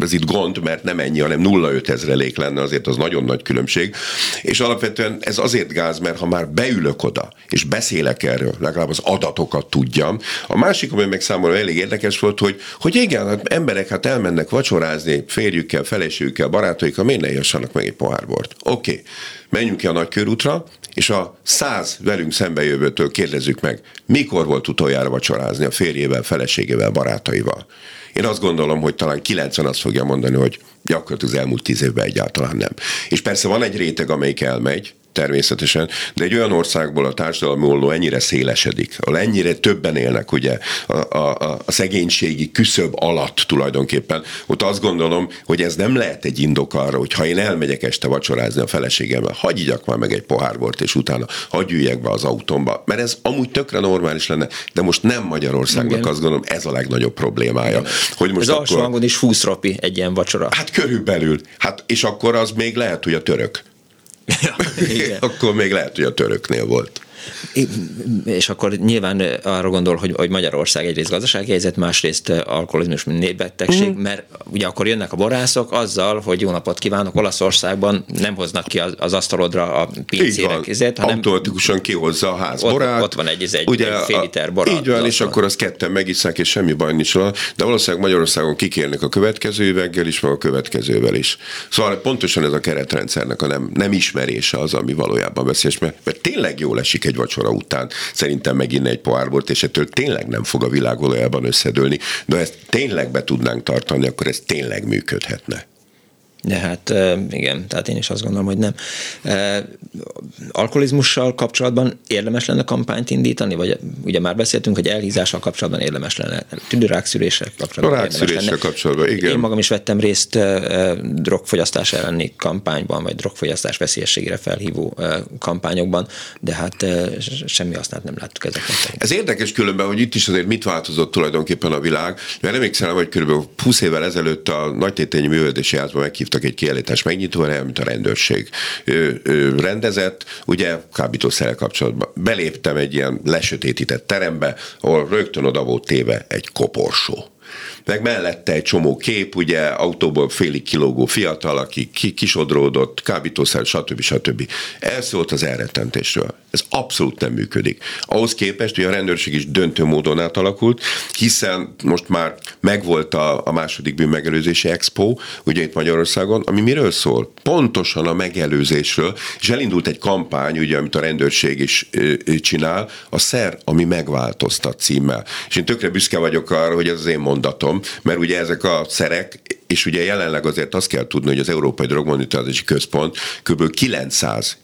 ez itt gond, mert nem ennyi, hanem nulla egész öt ezrelék lenne, azért az nagyon nagy különbség. És alapvetően ez azért gáz, mert ha már beülök oda, és beszélek erről, legalább az adatokat tudjam. A másik, ami meg számomra elég érdekes volt, hogy, hogy igen, hát emberek hát elmennek vacsorázni, férjükkel, feleségükkel, barátoikkal, miért ne jassanak meg egy pohár bort? Oké, okay. Menjünk ki a Nagykörútra, és a száz velünk szembejövőtől kérdezzük meg, mikor volt utoljára vacsorázni a férjével, feleségével, barátaival. Én azt gondolom, hogy talán kilencven azt fogja mondani, hogy gyakorlatilag az elmúlt tíz évben egyáltalán nem. És persze van egy réteg, amelyik elmegy, természetesen, de egy olyan országból a társadalmi olló ennyire szélesedik, ahol ennyire többen élnek ugye a, a, a szegénységi küszöb alatt tulajdonképpen, ott azt gondolom, hogy ez nem lehet egy indok arra, hogy ha én elmegyek este vacsorázni a feleségemmel, hagyj igyak már meg egy pohár bort, és utána hagyj üljek be az autómba, mert ez amúgy tökre normális lenne, de most nem Magyarországnak. Igen. Azt gondolom, ez a legnagyobb problémája. Hogy most az akkor... alsó hangon is húsz rapi egy ilyen vacsora. Hát körülbelül. Hát, és akkor az még lehet, hogy a török. Ja, akkor még lehet, hogy a töröknél volt. És akkor nyilván arra gondol, hogy, hogy Magyarország egyrészt gazdasági helyzet, másrészt alkoholizmus, népbetegség, mm. mert ugye akkor jönnek a borászok azzal, hogy jó napot kívánok, Olaszországban nem hoznak ki az, az asztalodra a pincérek ezért, hanem automatikusan kihozza a ház borát. Ott, ott van egy, ez egy, ugye, egy fél liter borát. Így van, és akkor azt ketten megisszák, és semmi baj nincs van, de valószínűleg Magyarországon kikérnek a következő üveggel is, meg a következővel is. Szóval pontosan ez a keretrendszernek a nem, nem ismerése az, ami valójában veszélyes, mert, mert tényleg jól esik egy vacsora után, szerintem meginni egy pohár bort, és ettől tényleg nem fog a világ valójában összedőlni, de ha ezt tényleg be tudnánk tartani, akkor ez tényleg működhetne. De hát igen, tehát én is azt gondolom, hogy nem. Alkoholizmussal kapcsolatban érdemes lenne kampányt indítani, vagy ugye már beszéltünk, hogy elhízással kapcsolatban érdemes lenne, tüdőrákszüléssel kapcsolatban érdemes lenne. Kapcsolatban, igen. Én magam is vettem részt drogfogyasztás elleni kampányban, vagy drogfogyasztás veszélyességére felhívó kampányokban, de hát semmi hasznát nem láttuk ezeket. Ez érdekes különben, hogy itt is azért mit változott tulajdonképpen a világ, mert emlékszem, hogy körülbelül húsz évvel ezelőtt a nagytétényi művelődési házban meghívtak egy kiállítás megnyitóra, amit a rendőrség ő, ő rendezett, ugye kábítószerrel kapcsolatban. Beléptem egy ilyen lesötétített terembe, ahol rögtön oda volt téve egy koporsó. Meg mellette egy csomó kép, ugye autóból félig kilógó fiatal, aki kisodródott, kábítószer, stb. Stb. Ez volt az elrettentésről. Ez abszolút nem működik. Ahhoz képest, hogy a rendőrség is döntő módon átalakult, hiszen most már megvolt a, a második bűnmegelőzési expo, ugye itt Magyarországon, ami miről szól? Pontosan a megelőzésről, és elindult egy kampány, ugye, amit a rendőrség is ő, ő csinál, a Szer, ami megváltoztat címmel. És én tökre büszke vagyok arra, hogy ez az én mondatom, mert ugye ezek a szerek, és ugye jelenleg azért azt kell tudni, hogy az Európai Drogmonitorozási Központ kb. kilencszáz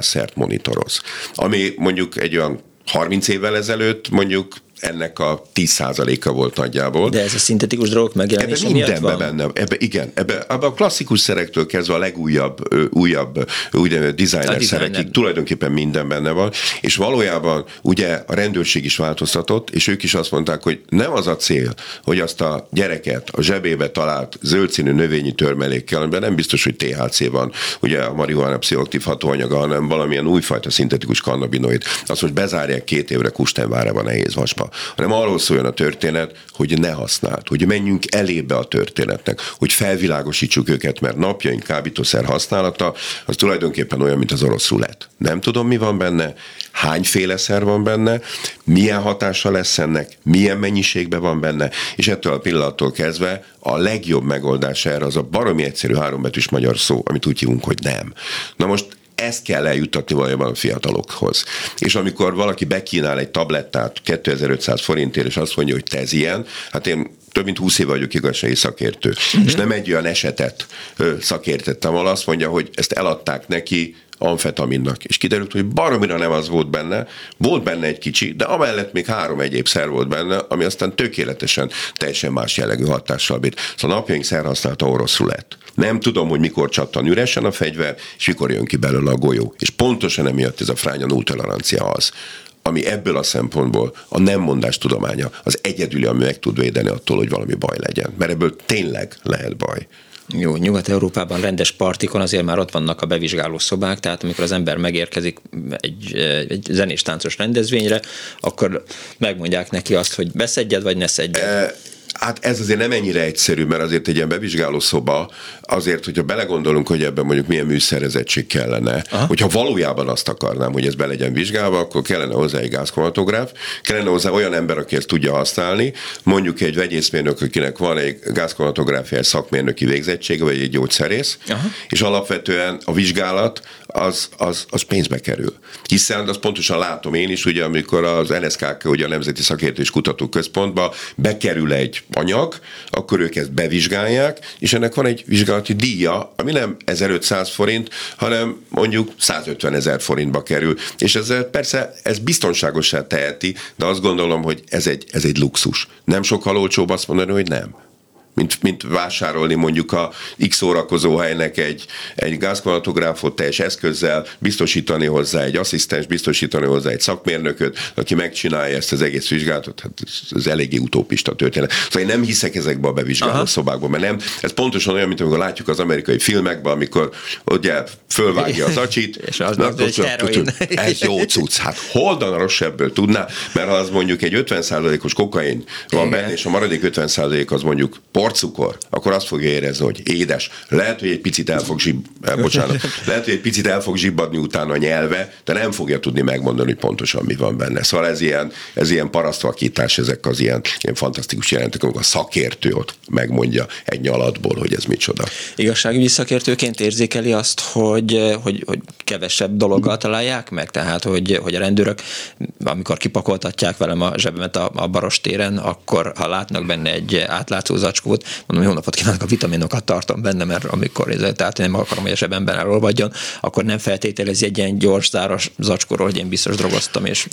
szert monitoroz. Ami mondjuk egy olyan harminc évvel ezelőtt mondjuk ennek a tíz százaléka volt nagyjából. De ez a szintetikus drogok megjelenése miatt van? Benne, ebbe, igen, ebbe, ebbe a klasszikus szerektől kezdve a legújabb újabb, úgynevezett designer szerekig tulajdonképpen minden benne van, és valójában ugye a rendőrség is változtatott, és ők is azt mondták, hogy nem az a cél, hogy azt a gyereket a zsebébe talált zöld színű növényi törmelékkel, amiben nem biztos, hogy té há cé van, ugye a marihuana pszichoaktív hatóanyaga, hanem valamilyen újfajta szintetikus kannabinoid. Azt most bezárják két évre Kustenvárában nehéz vasba. Hanem arról szóljon a történet, hogy ne használd, hogy menjünk elébe a történetnek, hogy felvilágosítsuk őket, mert napjaink kábítószer használata az tulajdonképpen olyan, mint az orosz rulett. Nem tudom, mi van benne, hányféle szer van benne, milyen hatása lesz ennek, milyen mennyiségben van benne, és ettől a pillanattól kezdve a legjobb megoldás erre az a baromi egyszerű hárombetűs magyar szó, amit úgy hívunk, hogy nem. Na most ezt kell eljuttatni valójában a fiatalokhoz. És amikor valaki bekínál egy tablettát kétezer-ötszáz forintért, és azt mondja, hogy te ez ilyen, hát én több mint húsz éve vagyok igazsági szakértő, mm-hmm. és nem egy olyan esetet ö, szakértettem, ahol azt mondja, hogy ezt eladták neki amfetaminnak, és kiderült, hogy baromira nem az volt benne, volt benne egy kicsi, de amellett még három egyéb szer volt benne, ami aztán tökéletesen teljesen más jellegű hatással bírt. Szóval napjaink szerhasználata oroszul lett. Nem tudom, hogy mikor csattan üresen a fegyver, és mikor jön ki belőle a golyó. És pontosan emiatt ez a fránya nulltolerancia az, ami ebből a szempontból a nem mondás tudománya az egyedüli, ami meg tud védeni attól, hogy valami baj legyen. Mert ebből tényleg lehet baj. Jó, Nyugat-Európában rendes partikon azért már ott vannak a bevizsgáló szobák, tehát amikor az ember megérkezik egy, egy zenés-táncos rendezvényre, akkor megmondják neki azt, hogy beszedjed, vagy ne szedjed. E- Hát ez azért nem ennyire egyszerű, mert azért egy ilyen bevizsgáló szoba, azért, hogyha belegondolunk, hogy ebben mondjuk milyen műszerezettség kellene, aha, hogyha valójában azt akarnám, hogy ez be legyen vizsgálva, akkor kellene hozzá egy gázkromatográf, kellene hozzá olyan ember, aki ezt tudja használni, mondjuk egy vegyészmérnök, akinek van egy gázkromatográfiai szakmérnöki végzettsége, vagy egy gyógyszerész, aha, és alapvetően a vizsgálat az, az, az pénzbe kerül. Hiszen azt pontosan látom én is, ugye, amikor az en es ká ká, ugye a Nemzeti Szakértői Kutató Központba bekerül egy anyag, akkor ők ezt bevizsgálják, és ennek van egy vizsgálati díja, ami nem ezerötszáz forint, hanem mondjuk százötvenezer forintba kerül. És ez persze ez biztonságosá teheti, de azt gondolom, hogy ez egy, ez egy luxus. Nem sokkal olcsóbb azt mondani, hogy nem. Mint, mint vásárolni mondjuk a X szórakozóhelynek egy, egy gázkromatográfot teljes eszközzel, biztosítani hozzá egy asszisztens, biztosítani hozzá egy szakmérnököt, aki megcsinálja ezt az egész vizsgálatot, hát ez eléggé utópista történet. Szóval én nem hiszek ezekbe a bevizsgáló szobákba, mert nem, ez pontosan olyan, mint amikor látjuk az amerikai filmekben, amikor ugye fölvágja az acsit, és az ez jó cucc, hát holdan rossz ebből tudná, mert ha az mondjuk egy ötven százalékos kokain van benne, és a maradék ötven százalék az mondjuk porcukor, akkor azt fogja érezni, hogy édes. Lehet, hogy egy picit el fog, zsib... Bocsánat. Lehet, hogy egy picit el fog zsibbadni utána a nyelve, de nem fogja tudni megmondani, hogy pontosan mi van benne. Szóval ez ilyen, ez ilyen parasztvakítás, ezek az ilyen, ilyen fantasztikus jelentek, amikor a szakértő ott megmondja egy nyalatból, hogy ez micsoda. Igazságügyi szakértőként érzékeli azt, hogy, hogy, hogy kevesebb dologgal találják meg, tehát hogy, hogy a rendőrök, amikor kipakoltatják velem a zsebemet a, a Barostéren, akkor ha látnak benne egy átlátszó zacskót, mondom, jó napot kívánok, a vitaminokat tartom benne, mert amikor tehát én nem akarom, hogy a zsebemben elolvadjon, akkor nem feltételezi egy ilyen gyors, záros zacskóról, hogy én biztos drogoztam, és...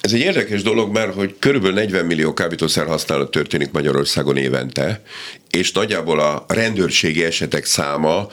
Ez egy érdekes dolog, mert hogy körülbelül negyven millió kábítószer használat történik Magyarországon évente, és nagyjából a rendőrségi esetek száma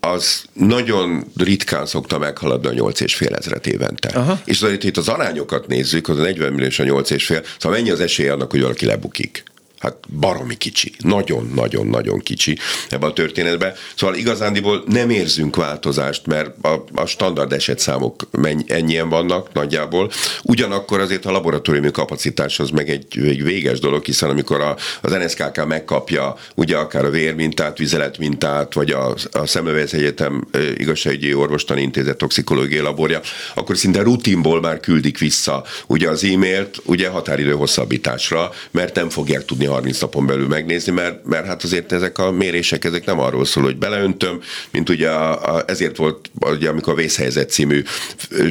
az nagyon ritkán szokta meghaladni a nyolc és fél ezret évente. Aha. És azért itt az arányokat nézzük, az a negyven millió és a nyolc és fél, szóval mennyi az esély annak, hogy valaki lebukik? Hát baromi kicsi, nagyon-nagyon-nagyon kicsi ebben a történetben. Szóval igazándiból nem érzünk változást, mert a, a standard esetszámok ennyien vannak nagyjából. Ugyanakkor azért a laboratóriumi kapacitás az meg egy, egy véges dolog, hiszen amikor a, az en es ká ká megkapja ugye akár a vérmintát, vizeletmintát, vagy a, a Szemülés Egyetem igazságügyi orvostani intézet toxikológiai laborja, akkor szinte rutinból már küldik vissza ugye az e-mailt ugye határidő hosszabbításra, mert nem fogják tudni harminc napon belül megnézni, mert, mert hát azért ezek a mérések, ezek nem arról szól, hogy beleöntöm, mint ugye a, a, ezért volt, ugye, amikor a Vészhelyzet című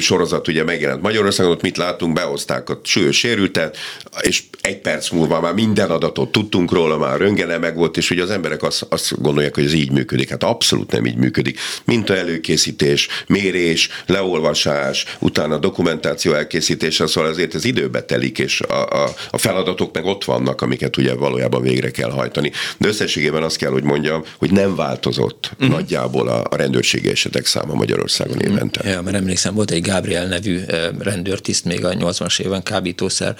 sorozat ugye megjelent Magyarországon, ott mit látunk, behozták a súlyos sérültet, és egy perc múlva már minden adatot tudtunk róla, már röntgene meg volt, és ugye az emberek azt, azt gondolják, hogy ez így működik. Hát abszolút nem így működik. Minta előkészítés, mérés, leolvasás, utána dokumentáció elkészítése, szóval azért ez időbe telik, és a, a, a feladatok meg ott vannak, amiket ugye valójában végre kell hajtani. De összességében azt kell, hogy mondjam, hogy nem változott uh-huh. nagyjából a, a rendőrségi esetek száma Magyarországon évente. Uh-huh. Ja, mert emlékszem, volt egy Gabriel nevű rendőrtiszt, még a nyolcvanas évben kábítószer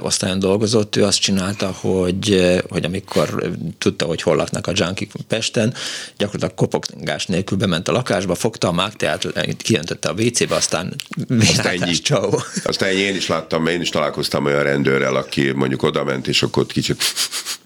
osztályon dolgozott, ő azt csinálta, hogy, hogy amikor tudta, hogy hol laknak a junkik Pesten, gyakorlatilag kopogás nélkül bement a lakásba, fogta a mágteát, kiöntötte a vécébe, aztán vérátás csavó. Aztán én is láttam, én is találkoztam olyan rendőrrel, aki mondjuk odament, és akkor kicsit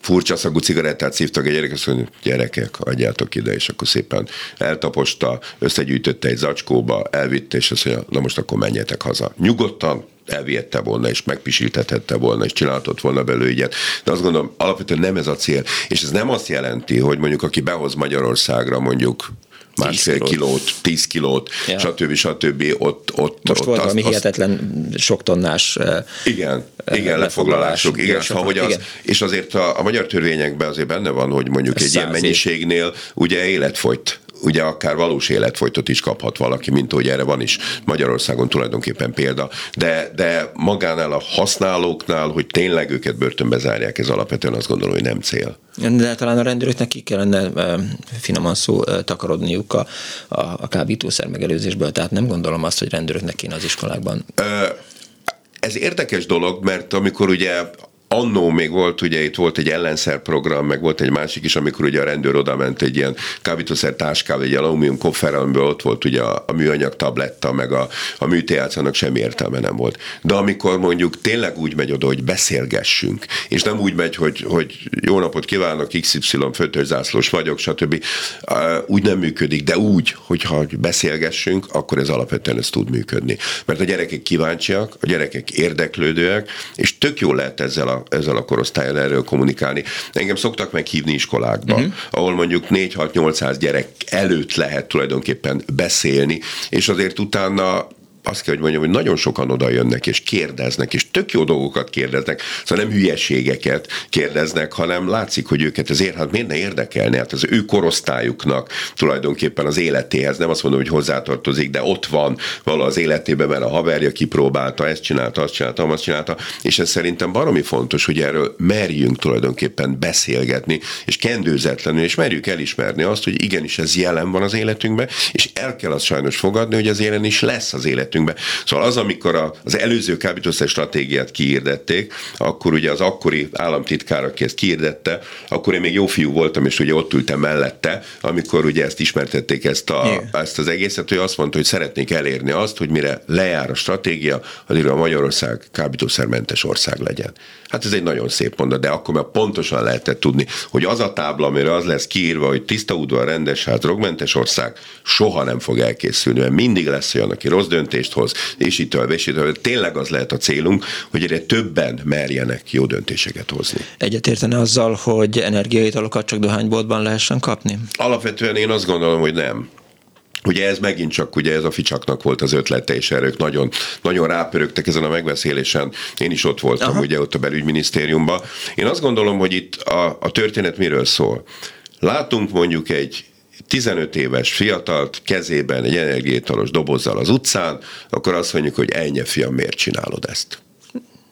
furcsa szagú cigarettát szívtak a gyerekek, azt mondja, gyerekek, adjátok ide, és akkor szépen eltaposta, összegyűjtötte egy zacskóba, elvitte, és azt mondja, na most akkor menjetek haza. Nyugodtan elvihette volna, és megpisiltethette volna, és csináltott volna belőle ügyet. De azt gondolom, alapvetően nem ez a cél. És ez nem azt jelenti, hogy mondjuk aki behoz Magyarországra mondjuk másfél kilót, tíz kilót, ja. stb. stb. Ott, ott, most ott volt valami hihetetlen sok tonnás igen, igen, lefoglalásuk. Igen, so, hogy az, igen. És azért a, a magyar törvényekben azért benne van, hogy mondjuk ez egy ilyen mennyiségnél év. Ugye életfogyt. Ugye akár valós életfogytot is kaphat valaki, mint hogy erre van is Magyarországon tulajdonképpen példa. De, de magánál a használóknál, hogy tényleg őket börtönbe zárják, ez alapvetően azt gondolom, hogy nem cél. De talán a rendőröknek ki kellene finoman szó takarodniuk a, a, a kábítószer megelőzésből, tehát nem gondolom azt, hogy rendőröknek kéne az iskolákban. Ez érdekes dolog, mert amikor ugye Annó még volt, ugye itt volt egy ellenszerprogram, meg volt egy másik is, amikor ugye a rendőr odament egy ilyen kábítószer táskával, egy alumínium kofferrel, amiből ott volt ugye a, a műanyag tabletta, meg a, a műtéjác, annak semmi értelme nem volt. De amikor mondjuk tényleg úgy megy oda, hogy beszélgessünk, és nem úgy megy, hogy, hogy jó napot kívánok, iksz ipszilon fötörzászlós vagyok, stb. Úgy nem működik, de úgy, hogyha beszélgessünk, akkor ez alapvetően ez tud működni. Mert a gyerekek kíváncsiak, a gyerekek érdeklődőek, és tök jól lehet ezzel a ezzel a korosztályon erről kommunikálni. Engem szoktak meghívni iskolákba, uh-huh. ahol mondjuk négy-hat-nyolcszáz gyerek előtt lehet tulajdonképpen beszélni, és azért utána azt kell, hogy mondjam, hogy nagyon sokan oda jönnek, és kérdeznek, és tök jó dolgokat kérdeznek, szóval nem hülyeségeket kérdeznek, hanem látszik, hogy őket ezért, hát miért ne érdekelni, hát az ő korosztályuknak tulajdonképpen az életéhez, nem azt mondom, hogy hozzátartozik, de ott van vala az életében, mert a haverja kipróbálta, ezt csinálta, azt csinálta, azt csinálta, és ez szerintem baromi fontos, hogy erről merjünk tulajdonképpen beszélgetni, és kendőzetlenül, és merjük elismerni azt, hogy igenis ez jelen van az életünkben, és el kell azt sajnos fogadni, hogy az jelen is lesz az élet. Be. Szóval az, amikor az előző kábítószer stratégiát kiirdették, akkor ugye az akkori államtitkár, aki ezt kiirdette, akkor én még jó fiú voltam, és ugye ott ültem mellette, amikor ugye ezt ismertették, ezt, a, yeah. ezt az egészet, hogy azt mondta, hogy szeretnék elérni azt, hogy mire lejár a stratégia, addigra a Magyarország kábítószermentes ország legyen. Hát ez egy nagyon szép mondat, de akkor már pontosan lehetett tudni, hogy az a tábla, amire az lesz kiírva, hogy tiszta udvar, rendes ház, drogmentes ország, soha nem fog elkészülni, mert mindig lesz olyan, aki rossz döntés hoz, és itt tölve, és itt tölve. Tényleg az lehet a célunk, hogy erre többen merjenek jó döntéseket hozni. Egyetértene azzal, hogy energiaitalokat csak dohányboltban lehessen kapni? Alapvetően én azt gondolom, hogy nem. Ugye ez megint csak, ugye ez a Ficsaknak volt az ötlete, és erők nagyon, nagyon rápörögtek ezen a megbeszélésen. Én is ott voltam, Aha. ugye ott a belügyminisztériumban. Én azt gondolom, hogy itt a, a történet miről szól. Látunk mondjuk egy tizenöt éves fiatalt kezében egy energiaitalos dobozzal az utcán, akkor azt mondjuk, hogy ennyi fiam, miért csinálod ezt?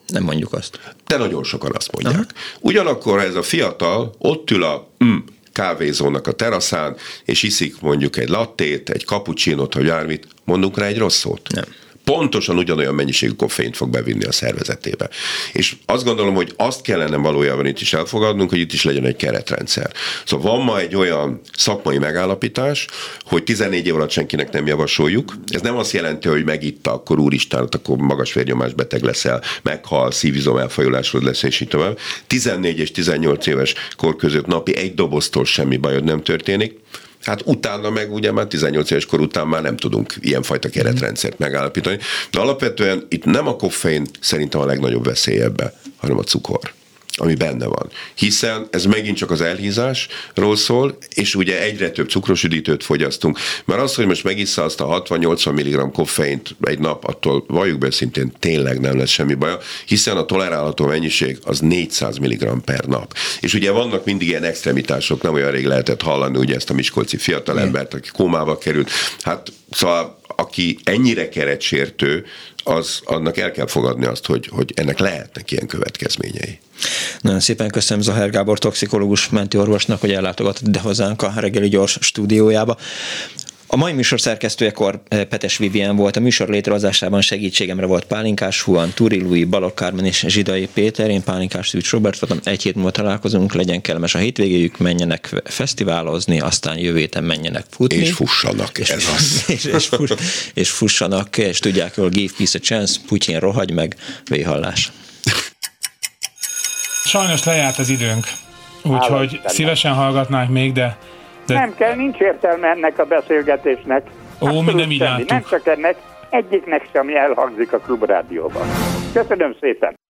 Nem mondjuk azt. De nagyon sokan azt mondják. Aha. Ugyanakkor ez a fiatal ott ül a mm, kávézónak a teraszán, és iszik mondjuk egy lattét, egy kapucsinót, vagy bármit, mondunk rá egy rossz szót? Nem. Pontosan ugyanolyan mennyiségű koffeint fog bevinni a szervezetébe. És azt gondolom, hogy azt kellene valójában itt is elfogadnunk, hogy itt is legyen egy keretrendszer. Szóval van ma egy olyan szakmai megállapítás, hogy tizennégy év alatt senkinek nem javasoljuk. Ez nem azt jelenti, hogy megitta, akkor úristen, akkor magas vérnyomás beteg leszel, meghal, szívizom elfajulásod lesz, és így tovább. tizennégy és tizennyolc éves kor között napi egy doboztól semmi bajod nem történik. Hát utána meg ugye már tizennyolc éves kor után már nem tudunk ilyenfajta keretrendszert megállapítani. De alapvetően itt nem a koffein szerintem a legnagyobb veszély ebbe, hanem a cukor, ami benne van. Hiszen ez megint csak az elhízásról szól, és ugye egyre több cukros üdítőt fogyasztunk. Mert az, hogy most megissza azt a hatvan-nyolcvan mg koffeint egy nap, attól valljuk be szintén tényleg nem lesz semmi baja, hiszen a tolerálható mennyiség az négyszáz mg per nap. És ugye vannak mindig ilyen extremitások, nem olyan rég lehetett hallani ugye ezt a miskolci fiatalembert, aki kómába került. Hát szóval aki ennyire keretsértő, az, annak el kell fogadni azt, hogy, hogy ennek lehetnek ilyen következményei. Nagyon szépen köszönöm Zacher Gábor toxikológus mentőorvosnak, hogy ellátogatott ide hozzánk a reggeli gyors stúdiójába. A mai műsor szerkesztőjekor Petes Vivian volt, a műsor létrehozásában segítségemre volt Pálinkás Huan, Túri Lui, Balogh Kármán és Zsidai Péter, én Pálinkás Út Robert voltam, egy hét múlva találkozunk, legyen kellemes a hétvégéjük, menjenek fesztiválozni, aztán jövő héten menjenek futni. És fussanak, és, ez az. És, és, fuss, és fussanak, és tudják, hogy give peace a chance, Putyin rohagy meg, véhallás. Sajnos lejárt az időnk, úgyhogy szívesen hallgatnánk még, de De... Nem kell, nincs értelme ennek a beszélgetésnek. Ó, mi nem így álltuk. Nem csak ennek, egyiknek sem elhangzik a Klubrádióban. Köszönöm szépen.